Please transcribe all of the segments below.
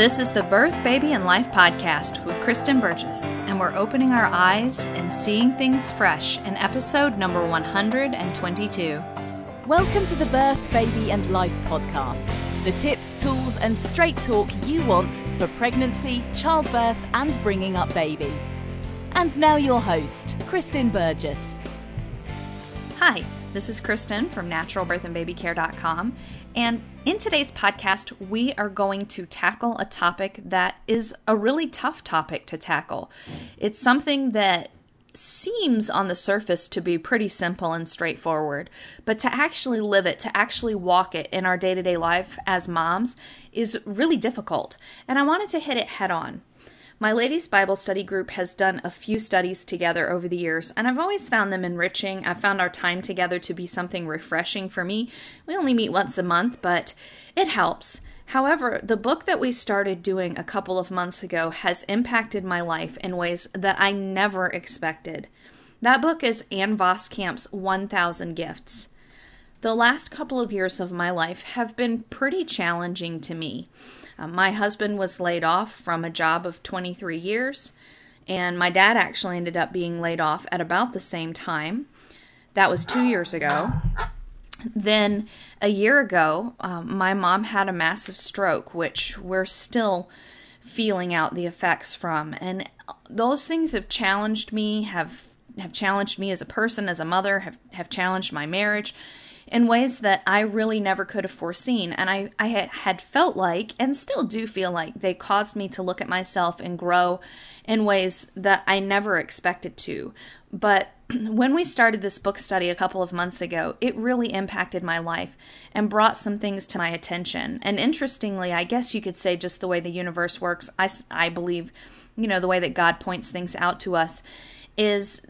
This is the Birth, Baby, and Life podcast with Kristen Burgess, and we're opening our eyes and seeing things fresh in episode number 122. Welcome to the Birth, Baby, and Life podcast, the tips, tools, and straight talk you want for pregnancy, childbirth, and bringing up baby. And now your host, Kristen Burgess. Hi, this is Kristen from naturalbirthandbabycare.com, and in today's podcast, we are going to tackle a topic that is a really tough topic to tackle. It's something that seems on the surface to be pretty simple and straightforward, but to actually live it, to actually walk it in our day-to-day life as moms is really difficult, and I wanted to hit it head on. My Ladies Bible Study group has done a few studies together over the years, and I've always found them enriching. I've found our time together to be something refreshing for me. We only meet once a month, but it helps. However, the book that we started doing a couple of months ago has impacted my life in ways that I never expected. That book is Ann Voskamp's 1,000 Gifts. The last couple of years of my life have been pretty challenging to me. My husband was laid off from a job of 23 years, and my dad actually ended up being laid off at about the same time. That was 2 years ago. Then a year ago, my mom had a massive stroke, which we're still feeling out the effects from. And those things have challenged me, have challenged me as a person, as a mother, have challenged my marriage in ways that I really never could have foreseen. And I had felt like, and still do feel like, they caused me to look at myself and grow in ways that I never expected to. But when we started this book study a couple of months ago, it really impacted my life and brought some things to my attention. And interestingly, I guess you could say just the way the universe works, I believe, you know, the way that God points things out to us is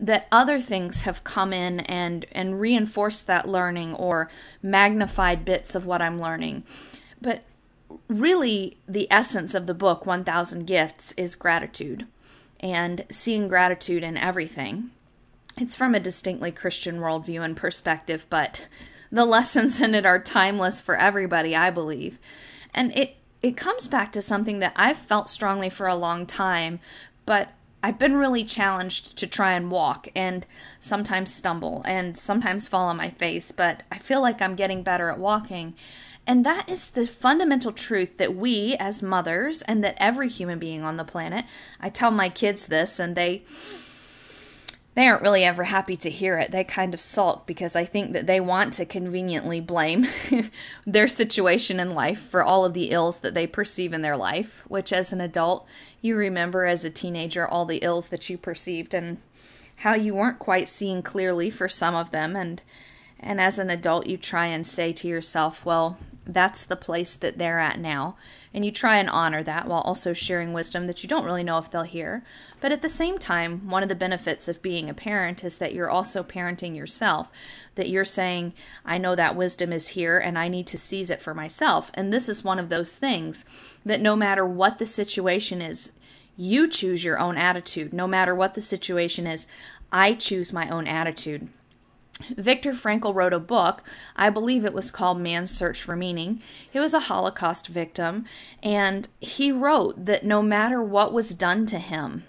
that other things have come in and reinforced that learning or magnified bits of what I'm learning. But really, the essence of the book, 1,000 Gifts, is gratitude and seeing gratitude in everything. It's from a distinctly Christian worldview and perspective, but the lessons in it are timeless for everybody, I believe. And it comes back to something that I've felt strongly for a long time, but I've been really challenged to try and walk, and sometimes stumble and sometimes fall on my face, but I feel like I'm getting better at walking. And that is the fundamental truth that we as mothers, and that every human being on the planet, I tell my kids this and they aren't really ever happy to hear it. They kind of sulk because I think that they want to conveniently blame their situation in life for all of the ills that they perceive in their life, which as an adult, you remember as a teenager all the ills that you perceived and how you weren't quite seeing clearly for some of them. And as an adult, you try and say to yourself, well, that's the place that they're at now. And you try and honor that while also sharing wisdom that you don't really know if they'll hear. But at the same time, one of the benefits of being a parent is that you're also parenting yourself, that you're saying, I know that wisdom is here and I need to seize it for myself. And this is one of those things that no matter what the situation is, you choose your own attitude. No matter what the situation is, I choose my own attitude. Viktor Frankl wrote a book, I believe it was called Man's Search for Meaning. He was a Holocaust victim, and he wrote that no matter what was done to him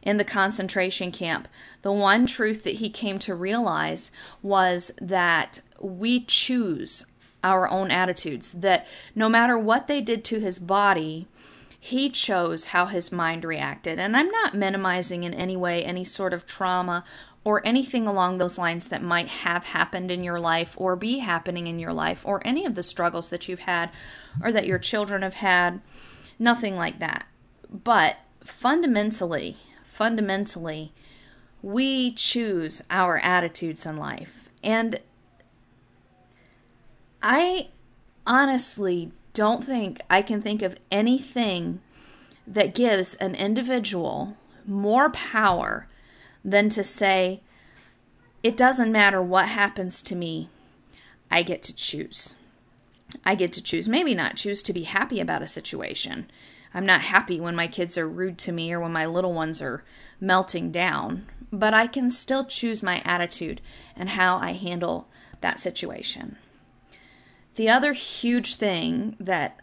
in the concentration camp, the one truth that he came to realize was that we choose our own attitudes, that no matter what they did to his body, he chose how his mind reacted. And I'm not minimizing in any way any sort of trauma or anything along those lines that might have happened in your life or be happening in your life or any of the struggles that you've had or that your children have had, nothing like that. But fundamentally, we choose our attitudes in life. And I honestly don't think I can think of anything that gives an individual more power than to say, it doesn't matter what happens to me, I get to choose. I get to choose, maybe not choose to be happy about a situation. I'm not happy when my kids are rude to me or when my little ones are melting down, but I can still choose my attitude and how I handle that situation. The other huge thing that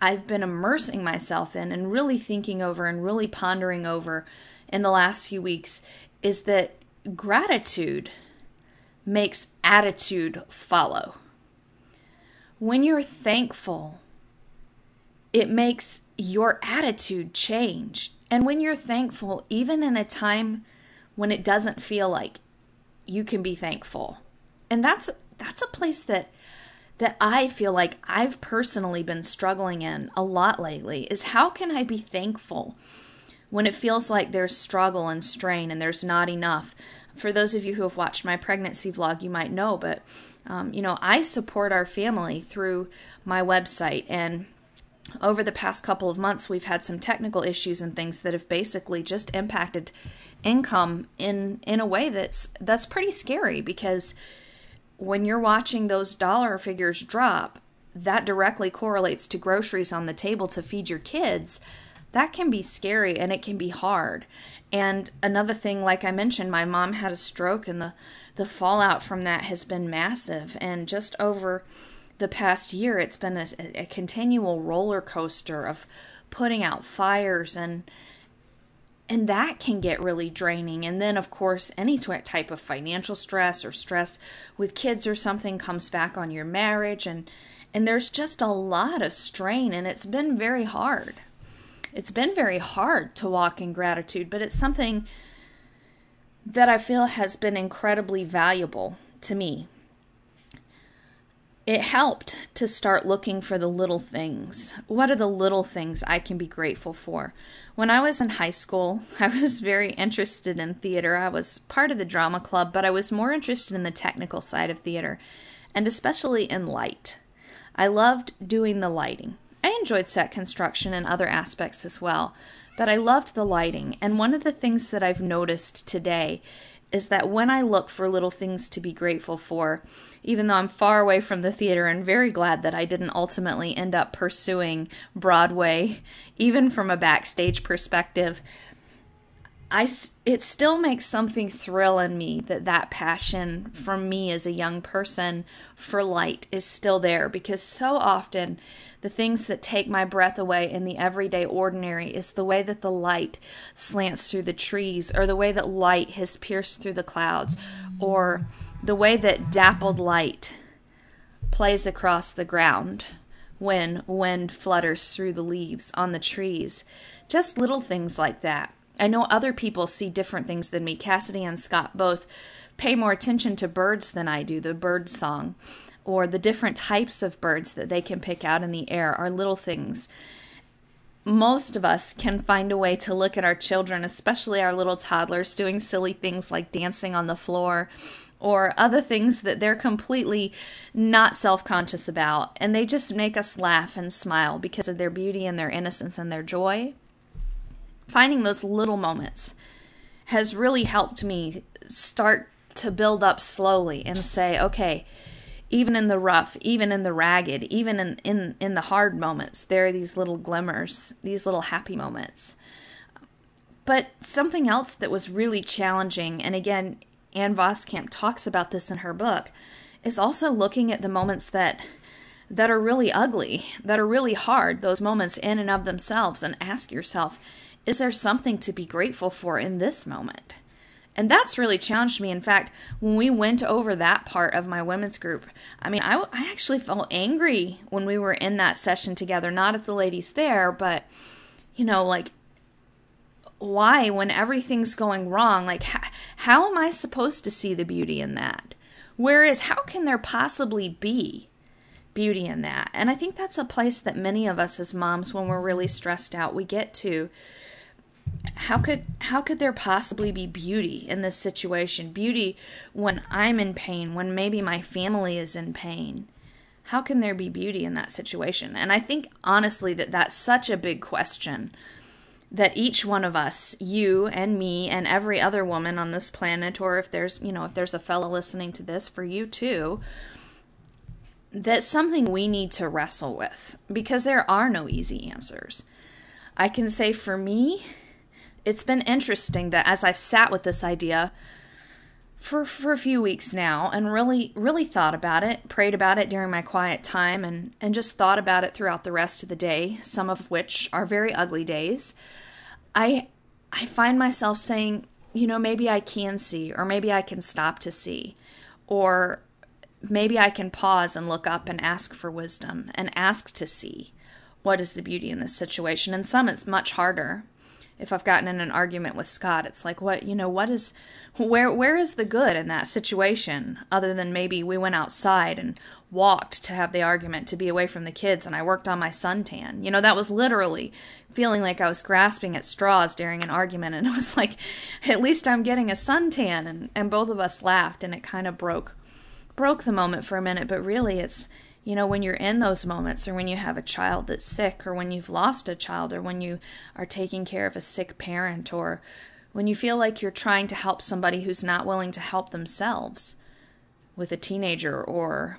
I've been immersing myself in and really thinking over and really pondering over in the last few weeks is that gratitude makes attitude follow. When you're thankful, it makes your attitude change. And when you're thankful, even in a time when it doesn't feel like you can be thankful. And that's a place that I feel like I've personally been struggling in a lot lately, is how can I be thankful when it feels like there's struggle and strain and there's not enough? For those of you who have watched my pregnancy vlog, you might know, but I support our family through my website, and over the past couple of months, we've had some technical issues and things that have basically just impacted income in a way that's pretty scary, because when you're watching those dollar figures drop, that directly correlates to groceries on the table to feed your kids. That can be scary and it can be hard. And another thing, like I mentioned, my mom had a stroke, and the fallout from that has been massive. And just over the past year, it's been a continual roller coaster of putting out fires, and that can get really draining. And then, of course, any type of financial stress or stress with kids or something comes back on your marriage, and there's just a lot of strain, and it's been very hard. It's been very hard to walk in gratitude, but it's something that I feel has been incredibly valuable to me. It helped to start looking for the little things. What are the little things I can be grateful for? When I was in high school, I was very interested in theater. I was part of the drama club, but I was more interested in the technical side of theater, and especially in light. I loved doing the lighting. I enjoyed set construction and other aspects as well, but I loved the lighting. And one of the things that I've noticed today is that when I look for little things to be grateful for, even though I'm far away from the theater and very glad that I didn't ultimately end up pursuing Broadway, even from a backstage perspective, it still makes something thrill in me that passion from me as a young person for light is still there, because so often the things that take my breath away in the everyday ordinary is the way that the light slants through the trees, or the way that light has pierced through the clouds, or the way that dappled light plays across the ground when wind flutters through the leaves on the trees. Just little things like that. I know other people see different things than me. Cassidy and Scott both pay more attention to birds than I do, the bird song, or the different types of birds that they can pick out in the air are little things. Most of us can find a way to look at our children, especially our little toddlers, doing silly things like dancing on the floor or other things that they're completely not self-conscious about, and they just make us laugh and smile because of their beauty and their innocence and their joy. Finding those little moments has really helped me start to build up slowly and say, okay, even in the rough, even in the ragged, even in the hard moments, there are these little glimmers, these little happy moments. But something else that was really challenging, and again, Ann Voskamp talks about this in her book, is also looking at the moments that are really ugly, that are really hard, those moments in and of themselves, and ask yourself, is there something to be grateful for in this moment? And that's really challenged me. In fact, when we went over that part of my women's group, I actually felt angry when we were in that session together, not at the ladies there, but, why, when everything's going wrong, how am I supposed to see the beauty in that? Whereas, how can there possibly be beauty in that? And I think that's a place that many of us as moms, when we're really stressed out, we get to. How could there possibly be beauty in this situation? Beauty when I'm in pain, when maybe my family is in pain. How can there be beauty in that situation? And I think, honestly, that's such a big question that each one of us, you and me and every other woman on this planet, or if there's a fellow listening to this, for you too, that's something we need to wrestle with, because there are no easy answers. I can say for me, it's been interesting that as I've sat with this idea for a few weeks now, and really thought about it, prayed about it during my quiet time, and just thought about it throughout the rest of the day, some of which are very ugly days, I find myself saying, you know, maybe I can see, or maybe I can stop to see, or maybe I can pause and look up and ask for wisdom and ask to see what is the beauty in this situation. And some, it's much harder. If I've gotten in an argument with Scott, it's like, where is the good in that situation, other than maybe we went outside and walked to have the argument to be away from the kids, and I worked on my suntan. You know, that was literally feeling like I was grasping at straws during an argument, and it was like, at least I'm getting a suntan, and both of us laughed, and it kind of broke the moment for a minute. But really, it's, you know, when you're in those moments, or when you have a child that's sick, or when you've lost a child, or when you are taking care of a sick parent, or when you feel like you're trying to help somebody who's not willing to help themselves, with a teenager or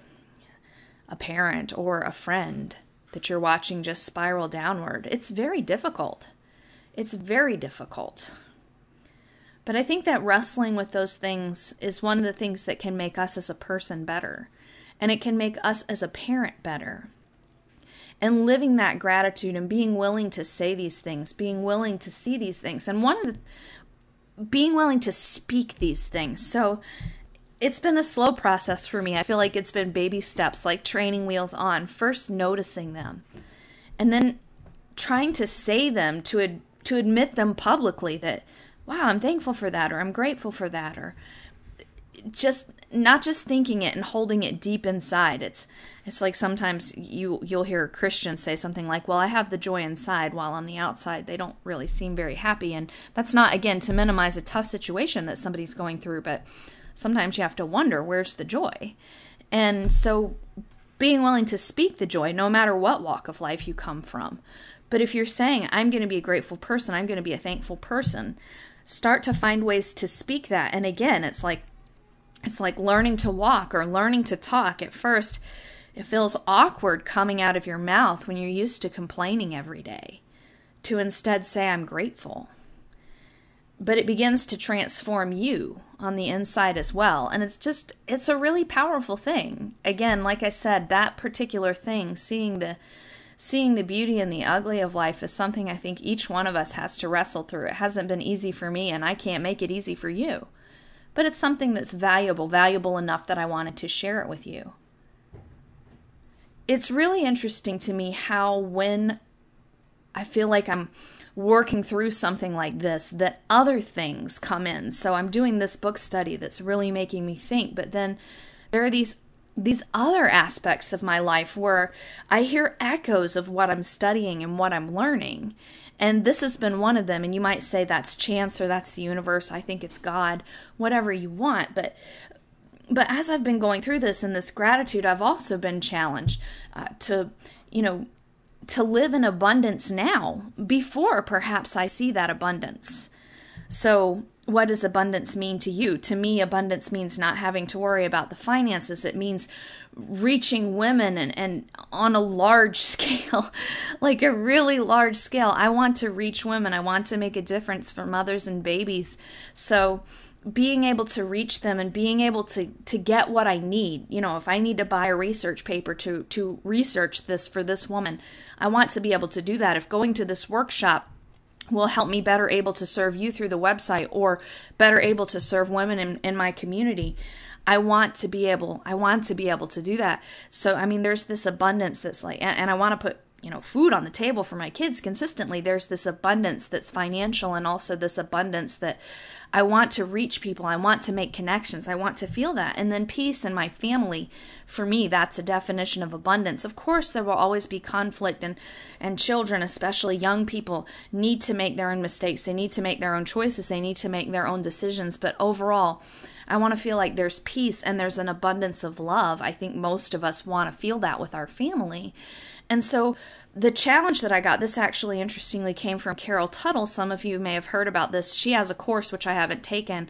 a parent or a friend that you're watching just spiral downward, it's very difficult. It's very difficult. But I think that wrestling with those things is one of the things that can make us as a person better. And it can make us as a parent better. And living that gratitude and being willing to say these things, being willing to see these things, and being willing to speak these things. So it's been a slow process for me. I feel like it's been baby steps, like training wheels on, first noticing them, and then trying to say them, to admit them publicly, that, wow, I'm thankful for that, or I'm grateful for that, or just not just thinking it and holding it deep inside. It's like sometimes you'll hear Christians say something like, well, I have the joy inside, while on the outside they don't really seem very happy. And that's not, again, to minimize a tough situation that somebody's going through, but sometimes you have to wonder, where's the joy? And so being willing to speak the joy, no matter what walk of life you come from. But if you're saying, I'm going to be a grateful person, I'm going to be a thankful person, start to find ways to speak that. And again, it's like learning to walk or learning to talk. At first, it feels awkward coming out of your mouth when you're used to complaining every day, to instead say, I'm grateful. But it begins to transform you on the inside as well. And it's a really powerful thing. Again, like I said, that particular thing, seeing the beauty and the ugly of life, is something I think each one of us has to wrestle through. It hasn't been easy for me, and I can't make it easy for you. But it's something that's valuable enough that I wanted to share it with you. It's really interesting to me how, when I feel like I'm working through something like this, that other things come in. So I'm doing this book study that's really making me think, but then there are these other aspects of my life where I hear echoes of what I'm studying and what I'm learning. And this has been one of them, and you might say that's chance, or that's the universe, I think it's God, whatever you want. But as I've been going through this, in this gratitude, I've also been challenged to live in abundance now, before perhaps I see that abundance. So what does abundance mean to you? To me, abundance means not having to worry about the finances. It means reaching women and on a large scale, like a really large scale. I want to reach women. I want to make a difference for mothers and babies. So being able to reach them and being able to get what I need. You know, if I need to buy a research paper to research this for this woman, I want to be able to do that. If going to this workshop will help me better able to serve you through the website, or better able to serve women in my community, I want to be able to do that. So, I mean, there's this abundance that's like, and I want to put, you know, food on the table for my kids consistently. There's this abundance that's financial, and also this abundance that I want to reach people. I want to make connections. I want to feel that. And then peace in my family. For me, that's a definition of abundance. Of course, there will always be conflict, and children, especially young people, need to make their own mistakes. They need to make their own choices. They need to make their own decisions. But overall, I want to feel like there's peace and there's an abundance of love. I think most of us want to feel that with our family. And so the challenge that I got, this actually interestingly came from Carol Tuttle. Some of you may have heard about this. She has a course, which I haven't taken,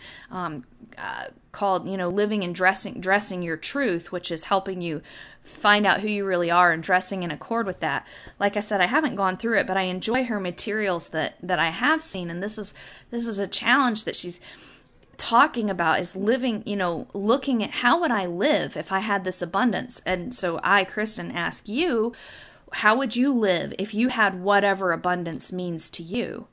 called, you know, Living and Dressing Your Truth, which is helping you find out who you really are and dressing in accord with that. Like I said, I haven't gone through it, but I enjoy her materials that I have seen. And this is a challenge that she's talking about is living, you know, looking at how would I live if I had this abundance? And so I, Kristen, ask you, how would you live if you had whatever abundance means to you?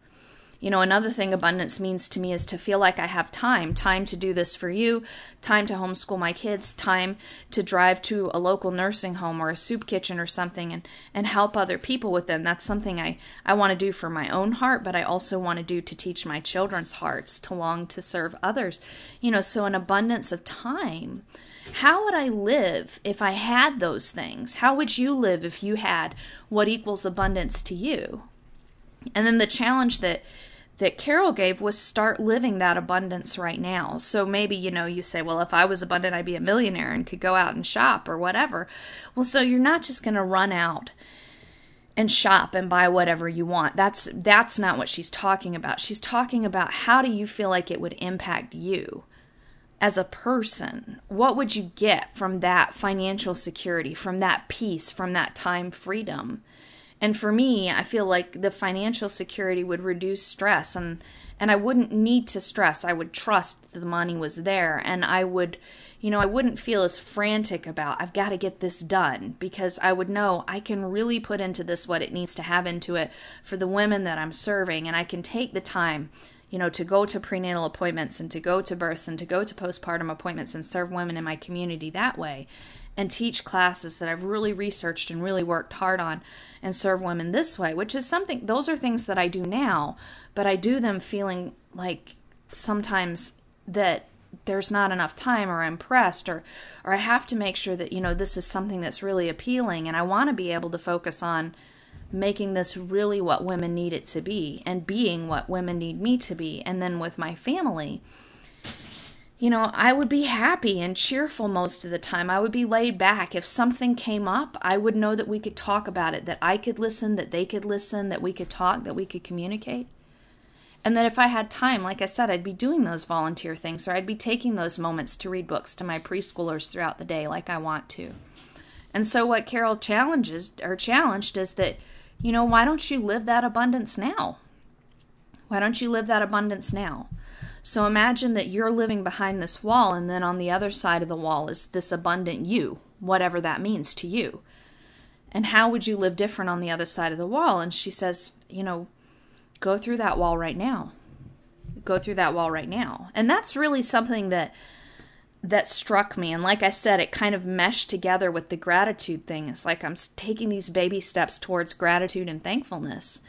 You know, another thing abundance means to me is to feel like I have time to do this for you, time to homeschool my kids, time to drive to a local nursing home or a soup kitchen or something and help other people with them. That's something I want to do for my own heart, but I also want to do to teach my children's hearts to long to serve others. You know, so an abundance of time. How would I live if I had those things? How would you live if you had what equals abundance to you? And then the challenge that Carol gave was start living that abundance right now. So maybe, you know, you say, well, if I was abundant, I'd be a millionaire and could go out and shop or whatever. Well, so you're not just going to run out and shop and buy whatever you want. That's not what she's talking about. She's talking about how do you feel like it would impact you as a person? What would you get from that financial security, from that peace, from that time freedom? And for me, I feel like the financial security would reduce stress, and I wouldn't need to stress. I would trust the money was there, and I would, you know, I wouldn't feel as frantic about, I've got to get this done, because I would know I can really put into this what it needs to have into it for the women that I'm serving, and I can take the time, you know, to go to prenatal appointments and to go to births and to go to postpartum appointments and serve women in my community that way, and teach classes that I've really researched and really worked hard on and serve women this way, which is something, those are things that I do now, but I do them feeling like sometimes that there's not enough time or I'm pressed or I have to make sure that, you know, this is something that's really appealing, and I want to be able to focus on making this really what women need it to be and being what women need me to be. And then with my family, you know, I would be happy and cheerful most of the time. I would be laid back. If something came up, I would know that we could talk about it, that I could listen, that they could listen, that we could talk, that we could communicate. And that if I had time, like I said, I'd be doing those volunteer things, or I'd be taking those moments to read books to my preschoolers throughout the day like I want to. And so what Carol challenged is that, you know, why don't you live that abundance now? Why don't you live that abundance now? So imagine that you're living behind this wall, and then on the other side of the wall is this abundant you, whatever that means to you. And how would you live different on the other side of the wall? And she says, you know, go through that wall right now. Go through that wall right now. And that's really something that struck me. And like I said, it kind of meshed together with the gratitude thing. It's like I'm taking these baby steps towards gratitude and thankfulness.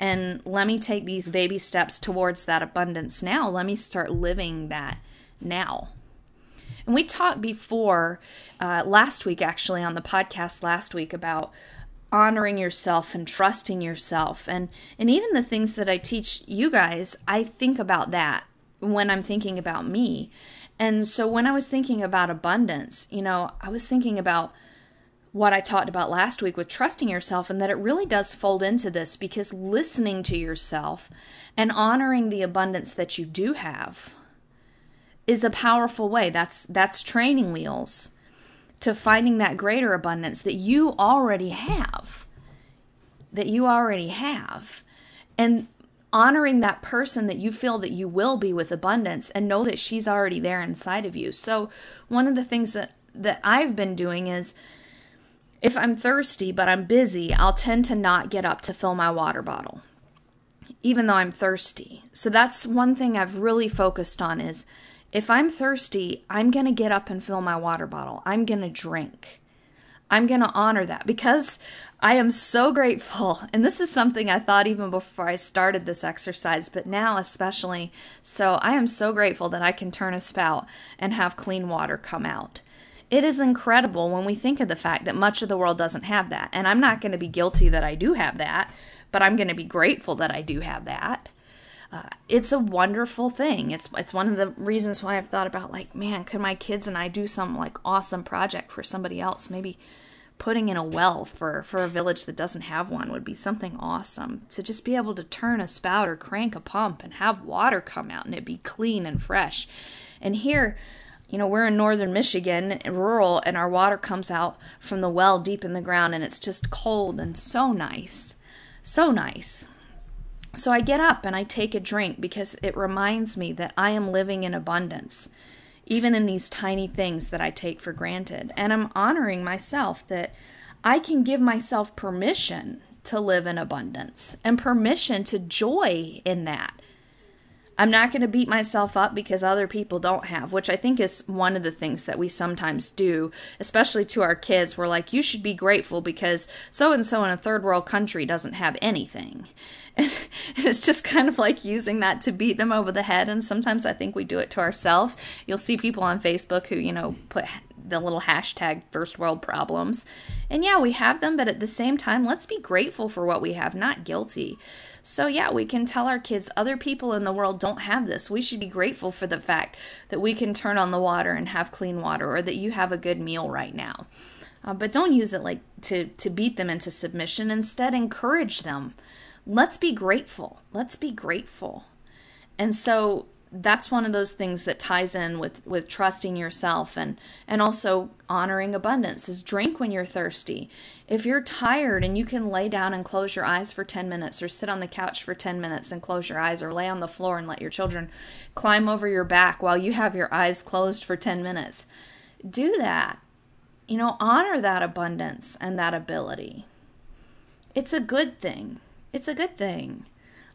And let me take these baby steps towards that abundance now. Let me start living that now. And we talked before, last week actually, on the podcast last week about honoring yourself and trusting yourself. And even the things that I teach you guys, I think about that when I'm thinking about me. And so when I was thinking about abundance, you know, I was thinking about what I talked about last week with trusting yourself, and that it really does fold into this, because listening to yourself and honoring the abundance that you do have is a powerful way. That's training wheels to finding that greater abundance that you already have, and honoring that person that you feel that you will be with abundance, and know that she's already there inside of you. So one of the things that I've been doing is, if I'm thirsty but I'm busy, I'll tend to not get up to fill my water bottle, even though I'm thirsty. So that's one thing I've really focused on is, if I'm thirsty, I'm going to get up and fill my water bottle. I'm going to drink. I'm going to honor that, because I am so grateful. And this is something I thought even before I started this exercise, but now especially. So I am so grateful that I can turn a spout and have clean water come out. It is incredible when we think of the fact that much of the world doesn't have that. And I'm not going to be guilty that I do have that, but I'm going to be grateful that I do have that. It's a wonderful thing. It's one of the reasons why I've thought about, like, man, could my kids and I do some, like, awesome project for somebody else? Maybe putting in a well for a village that doesn't have one would be something awesome. To just be able to turn a spout or crank a pump and have water come out and it be clean and fresh. And here, you know, we're in northern Michigan, rural, and our water comes out from the well deep in the ground, and it's just cold and so nice. So I get up and I take a drink because it reminds me that I am living in abundance, even in these tiny things that I take for granted. And I'm honoring myself that I can give myself permission to live in abundance and permission to joy in that. I'm not going to beat myself up because other people don't have, which I think is one of the things that we sometimes do, especially to our kids. We're like, you should be grateful because so-and-so in a third world country doesn't have anything. And it's just kind of like using that to beat them over the head. And sometimes I think we do it to ourselves. You'll see people on Facebook who, put the little hashtag first world problems. And yeah, we have them, but at the same time, let's be grateful for what we have, not guilty. So yeah, we can tell our kids other people in the world don't have this. We should be grateful for the fact that we can turn on the water and have clean water, or that you have a good meal right now. But don't use it like to beat them into submission. Instead, encourage them. Let's be grateful. Let's be grateful. And so that's one of those things that ties in with trusting yourself and also honoring abundance is drink when you're thirsty. If you're tired and you can lay down and close your eyes for 10 minutes or sit on the couch for 10 minutes and close your eyes or lay on the floor and let your children climb over your back while you have your eyes closed for 10 minutes, do that. Honor that abundance and that ability. It's a good thing. It's a good thing.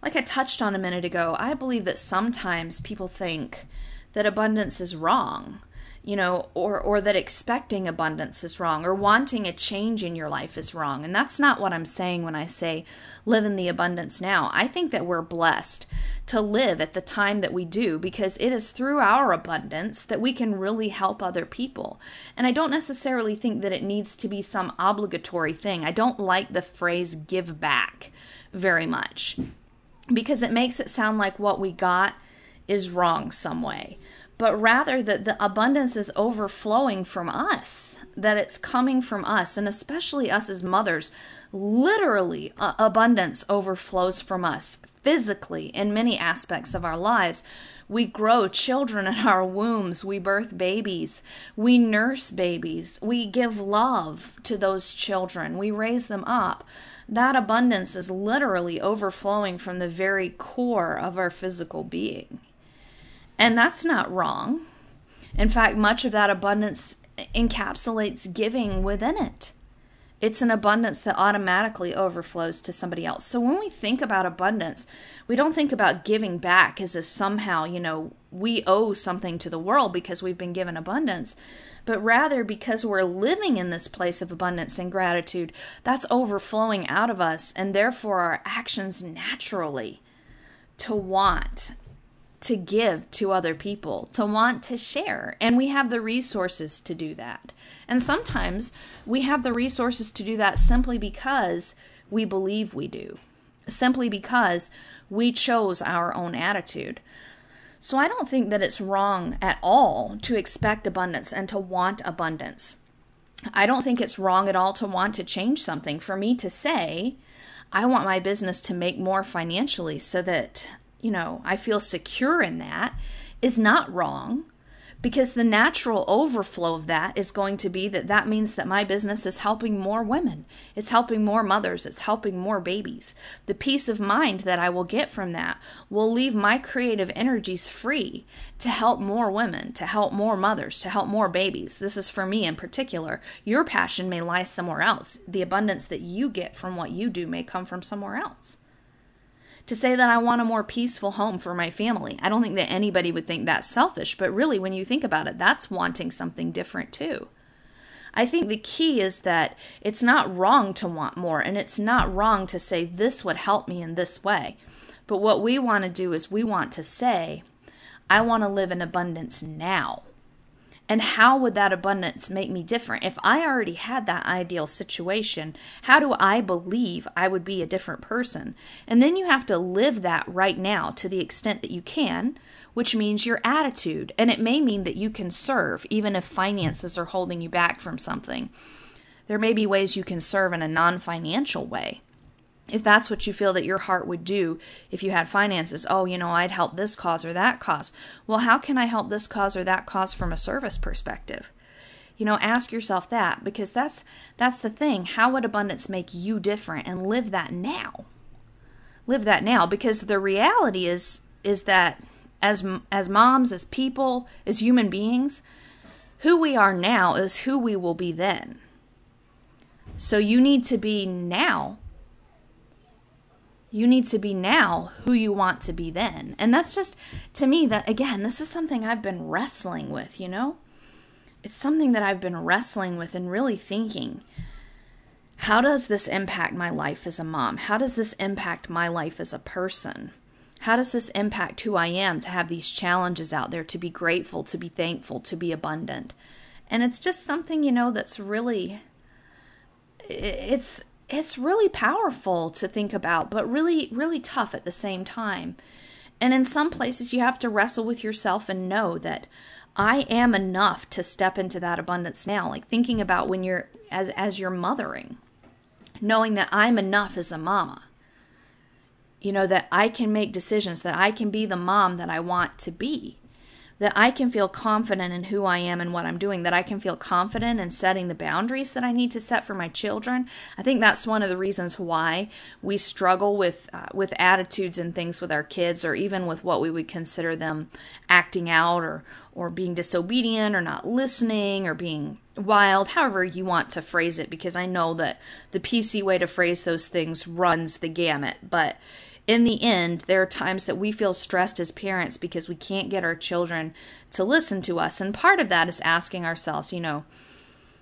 Like I touched on a minute ago, I believe that sometimes people think that abundance is wrong, or that expecting abundance is wrong, or wanting a change in your life is wrong. And that's not what I'm saying when I say live in the abundance now. I think that we're blessed to live at the time that we do, because it is through our abundance that we can really help other people. And I don't necessarily think that it needs to be some obligatory thing. I don't like the phrase give back very much, because it makes it sound like what we got is wrong some way. But rather that the abundance is overflowing from us, that it's coming from us, and especially us as mothers. Literally, abundance overflows from us physically in many aspects of our lives. We grow children in our wombs. We birth babies. We nurse babies. We give love to those children. We raise them up. That abundance is literally overflowing from the very core of our physical being. And that's not wrong. In fact, much of that abundance encapsulates giving within it. It's an abundance that automatically overflows to somebody else. So when we think about abundance, we don't think about giving back as if somehow, we owe something to the world because we've been given abundance, but rather because we're living in this place of abundance and gratitude, that's overflowing out of us, and therefore our actions naturally to want to give to other people, to want to share. And we have the resources to do that. And sometimes we have the resources to do that simply because we believe we do, simply because we chose our own attitude. So I don't think that it's wrong at all to expect abundance and to want abundance. I don't think it's wrong at all to want to change something. For me to say, I want my business to make more financially so that I feel secure in that, is not wrong, because the natural overflow of that is going to be that means that my business is helping more women. It's helping more mothers. It's helping more babies. The peace of mind that I will get from that will leave my creative energies free to help more women, to help more mothers, to help more babies. This is for me in particular. Your passion may lie somewhere else. The abundance that you get from what you do may come from somewhere else. To say that I want a more peaceful home for my family, I don't think that anybody would think that's selfish, but really when you think about it, that's wanting something different too. I think the key is that it's not wrong to want more, and it's not wrong to say this would help me in this way. But what we want to do is we want to say, I want to live in abundance now. And how would that abundance make me different? If I already had that ideal situation, how do I believe I would be a different person? And then you have to live that right now to the extent that you can, which means your attitude. And it may mean that you can serve, even if finances are holding you back from something. There may be ways you can serve in a non-financial way. If that's what you feel that your heart would do if you had finances, I'd help this cause or that cause. Well, how can I help this cause or that cause from a service perspective? Ask yourself that, because that's the thing. How would abundance make you different? And live that now. live that now, because the reality is that as moms, as people, as human beings, who we are now is who we will be then. So you need to be now. You need to be now who you want to be then. And that's just, to me, that, again, this is something I've been wrestling with, you know? It's something that I've been wrestling with and really thinking, how does this impact my life as a mom? How does this impact my life as a person? How does this impact who I am to have these challenges out there, to be grateful, to be thankful, to be abundant? And it's just something, you know, that's really, it's really powerful to think about, but really, really tough at the same time. And in some places you have to wrestle with yourself and know that I am enough to step into that abundance now. Like thinking about when you're, as you're mothering, knowing that I'm enough as a mama, you know, that I can make decisions, that I can be the mom that I want to be, that I can feel confident in who I am and what I'm doing, that I can feel confident in setting the boundaries that I need to set for my children. I think that's one of the reasons why we struggle with attitudes and things with our kids, or even with what we would consider them acting out, or being disobedient, or not listening, or being wild, however you want to phrase it, because I know that the PC way to phrase those things runs the gamut, but in the end, there are times that we feel stressed as parents because we can't get our children to listen to us. And part of that is asking ourselves, you know,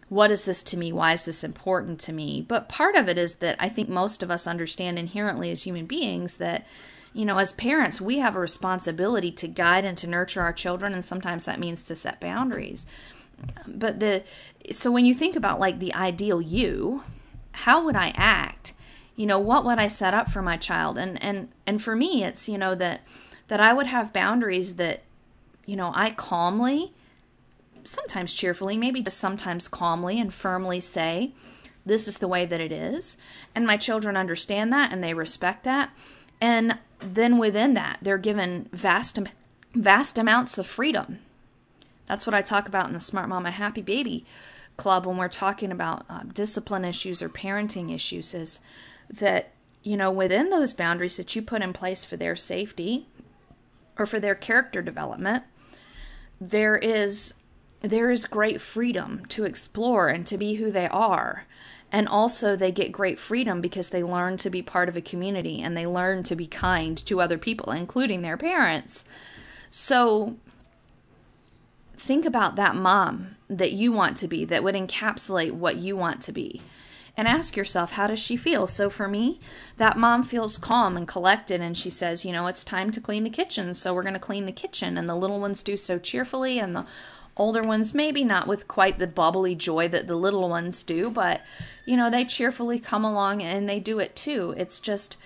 what is this to me? Why is this important to me? But part of it is that I think most of us understand inherently as human beings that, you know, as parents, we have a responsibility to guide and to nurture our children. And sometimes that means to set boundaries. But so when you think about like the ideal you, how would I act? You know, what would I set up for my child? And for me, it's, you know, that I would have boundaries that, you know, I calmly, sometimes cheerfully, maybe just sometimes calmly and firmly say, this is the way that it is. And my children understand that and they respect that. And then within that, they're given vast amounts of freedom. That's what I talk about in the Smart Mama Happy Baby Club when we're talking about discipline issues or parenting issues, is that, you know, within those boundaries that you put in place for their safety or for their character development, there is great freedom to explore and to be who they are. And also they get great freedom because they learn to be part of a community and they learn to be kind to other people, including their parents. So think about that mom that you want to be, that would encapsulate what you want to be. And ask yourself, how does she feel? So for me, that mom feels calm and collected, and she says, you know, it's time to clean the kitchen, so we're going to clean the kitchen. And the little ones do so cheerfully, and the older ones maybe not with quite the bubbly joy that the little ones do, but, you know, they cheerfully come along and they do it too. It's just,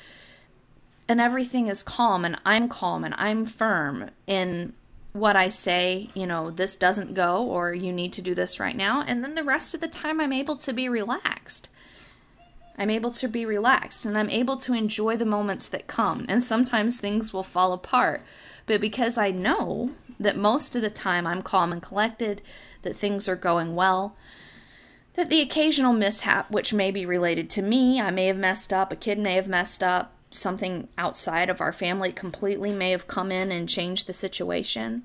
and everything is calm and I'm firm in what I say, you know, this doesn't go, or you need to do this right now. And then the rest of the time I'm able to be relaxed. I'm able to be relaxed, and I'm able to enjoy the moments that come. And sometimes things will fall apart, but because I know that most of the time I'm calm and collected, that things are going well, that the occasional mishap, which may be related to me, I may have messed up, a kid may have messed up, something outside of our family completely may have come in and changed the situation.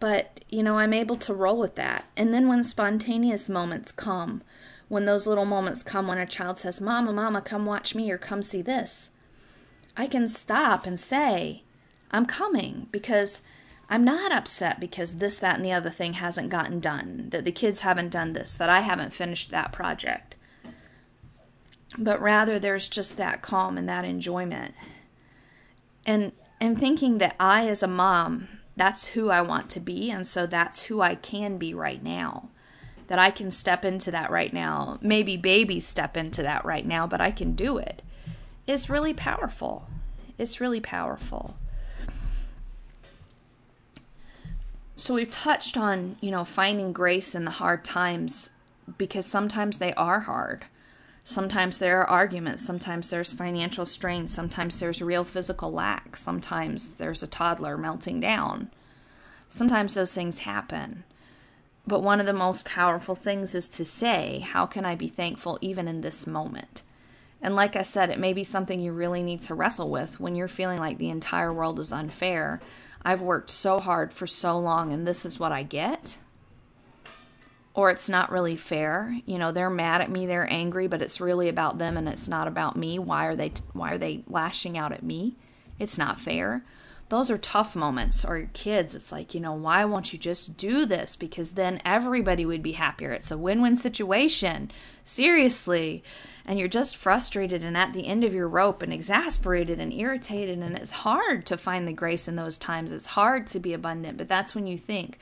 But, you know, I'm able to roll with that. And then when spontaneous moments come, when those little moments come, when a child says, Mama, Mama, come watch me, or come see this, I can stop and say, I'm coming, because I'm not upset because this, that, and the other thing hasn't gotten done, that the kids haven't done this, that I haven't finished that project. But rather there's just that calm and that enjoyment. And thinking that I, as a mom, that's who I want to be, and so that's who I can be right now. That I can step into that right now. Maybe babies step into that right now, but I can do it. It's really powerful. It's really powerful. So we've touched on, you know, finding grace in the hard times, because sometimes they are hard. Sometimes there are arguments, sometimes there's financial strain, sometimes there's real physical lack, sometimes there's a toddler melting down. Sometimes those things happen. But one of the most powerful things is to say, how can I be thankful even in this moment? And like I said, it may be something you really need to wrestle with when you're feeling like the entire world is unfair. I've worked so hard for so long and this is what I get. Or it's not really fair. You know, they're mad at me, they're angry, but it's really about them and it's not about me. Why are they lashing out at me? It's not fair. Those are tough moments. Or your kids, it's like, you know, why won't you just do this? Because then everybody would be happier. It's a win-win situation. Seriously. And you're just frustrated and at the end of your rope and exasperated and irritated. And it's hard to find the grace in those times. It's hard to be abundant. But that's when you think,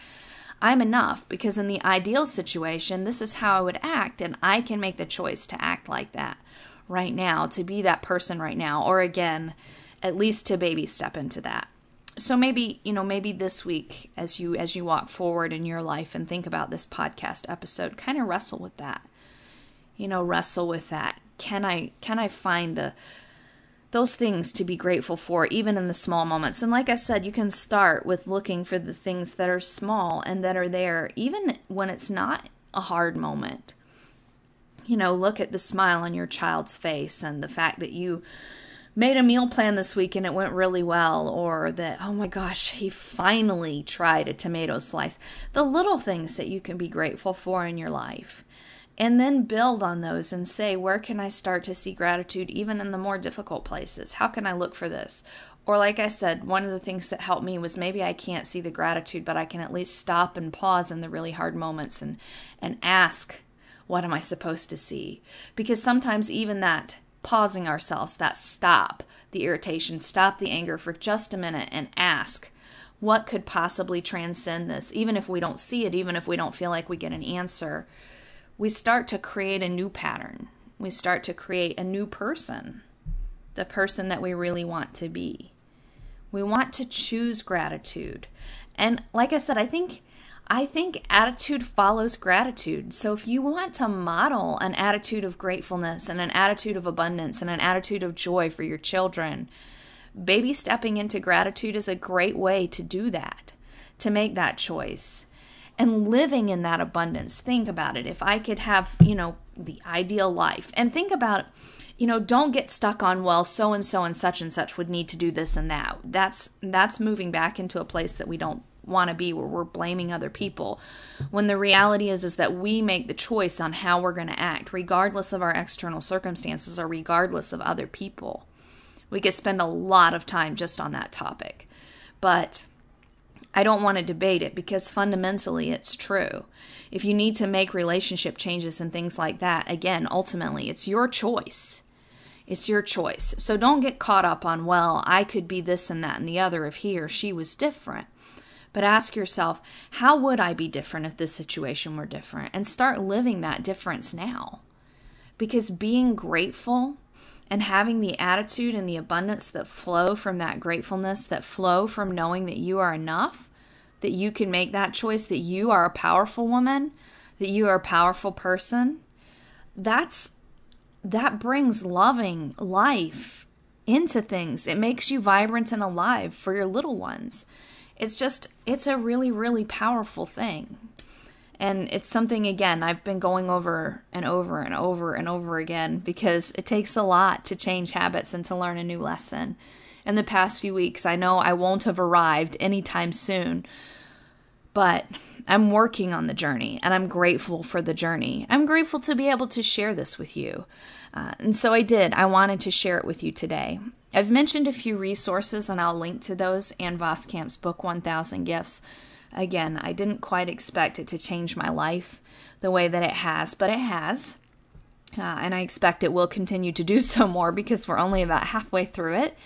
I'm enough, because in the ideal situation, this is how I would act, and I can make the choice to act like that right now, to be that person right now, or again, at least to baby step into that. So maybe, you know, maybe this week as you walk forward in your life and think about this podcast episode, kind of wrestle with that. You know, wrestle with that. Can I find those things to be grateful for, even in the small moments? And like I said, you can start with looking for the things that are small and that are there, even when it's not a hard moment. You know, look at the smile on your child's face and the fact that you made a meal plan this week and it went really well, or that, oh my gosh, he finally tried a tomato slice. The little things that you can be grateful for in your life. And then build on those and say, where can I start to see gratitude even in the more difficult places? How can I look for this? Or like I said, one of the things that helped me was maybe I can't see the gratitude, but I can at least stop and pause in the really hard moments and ask, what am I supposed to see? Because sometimes even that pausing ourselves, that stop the irritation, stop the anger for just a minute and ask, what could possibly transcend this? Even if we don't see it, even if we don't feel like we get an answer, we start to create a new pattern. We start to create a new person, the person that we really want to be. We want to choose gratitude. And like I said, I think attitude follows gratitude. So if you want to model an attitude of gratefulness and an attitude of abundance and an attitude of joy for your children, baby stepping into gratitude is a great way to do that, to make that choice. And living in that abundance, think about it. If I could have, you know, the ideal life. And think about, you know, don't get stuck on, well, so-and-so and such would need to do this and that. That's moving back into a place that we don't want to be, where we're blaming other people. When the reality is that we make the choice on how we're going to act, regardless of our external circumstances or regardless of other people. We could spend a lot of time just on that topic. But I don't want to debate it because fundamentally it's true. If you need to make relationship changes and things like that, again, ultimately, it's your choice. It's your choice. So don't get caught up on, well, I could be this and that and the other if he or she was different. But ask yourself, how would I be different if this situation were different? And start living that difference now. Because being grateful and having the attitude and the abundance that flow from that gratefulness, that flow from knowing that you are enough, that you can make that choice, that you are a powerful woman, that you are a powerful person, that brings loving life into things. It makes you vibrant and alive for your little ones. It's a really, really powerful thing. And it's something, again, I've been going over and over and over and over again because it takes a lot to change habits and to learn a new lesson. In the past few weeks, I know I won't have arrived anytime soon, but I'm working on the journey and I'm grateful for the journey. I'm grateful to be able to share this with you. And so I did. I wanted to share it with you today. I've mentioned a few resources and I'll link to those. Ann Voskamp's book, 1,000 Gifts. Again, I didn't quite expect it to change my life the way that it has, but it has. And I expect it will continue to do so more because we're only about halfway through it.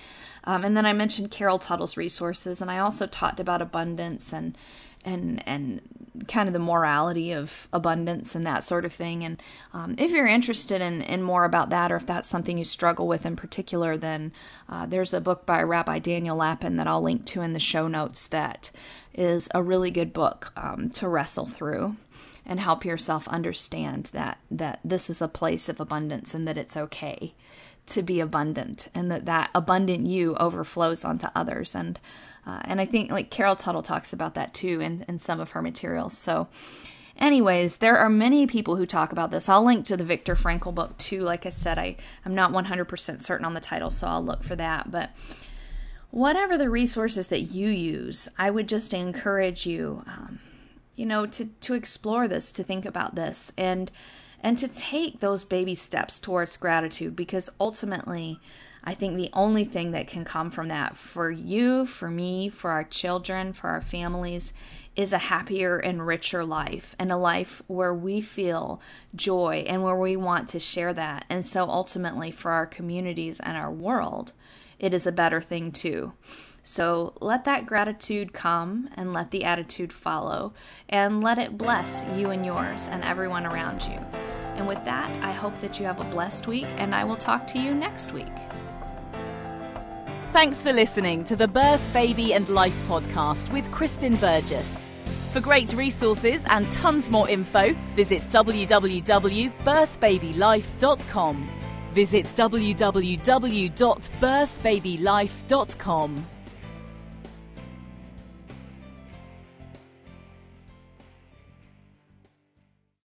And then I mentioned Carol Tuttle's resources, and I also talked about abundance and kind of the morality of abundance and that sort of thing. And if you're interested in more about that, or if that's something you struggle with in particular, then there's a book by Rabbi Daniel Lappin that I'll link to in the show notes that is a really good book to wrestle through and help yourself understand that this is a place of abundance and that it's okay to be abundant and that abundant you overflows onto others. And I think like Carol Tuttle talks about that too in some of her materials. So Anyways, there are many people who talk about this. I'll link to the Viktor Frankl book too. Like I said, I'm not 100% certain on the title, so I'll look for that. But whatever the resources that you use, I would just encourage you, to explore this, to think about this, and to take those baby steps towards gratitude, because ultimately, I think the only thing that can come from that for you, for me, for our children, for our families, is a happier and richer life, and a life where we feel joy and where we want to share that. And so ultimately for our communities and our world, it is a better thing too. So let that gratitude come, and let the attitude follow, and let it bless you and yours and everyone around you. And with that, I hope that you have a blessed week, and I will talk to you next week. Thanks for listening to the Birth, Baby and Life podcast with Kristen Burgess. For great resources and tons more info, visit www.birthbabylife.com. Visit www.birthbabylife.com.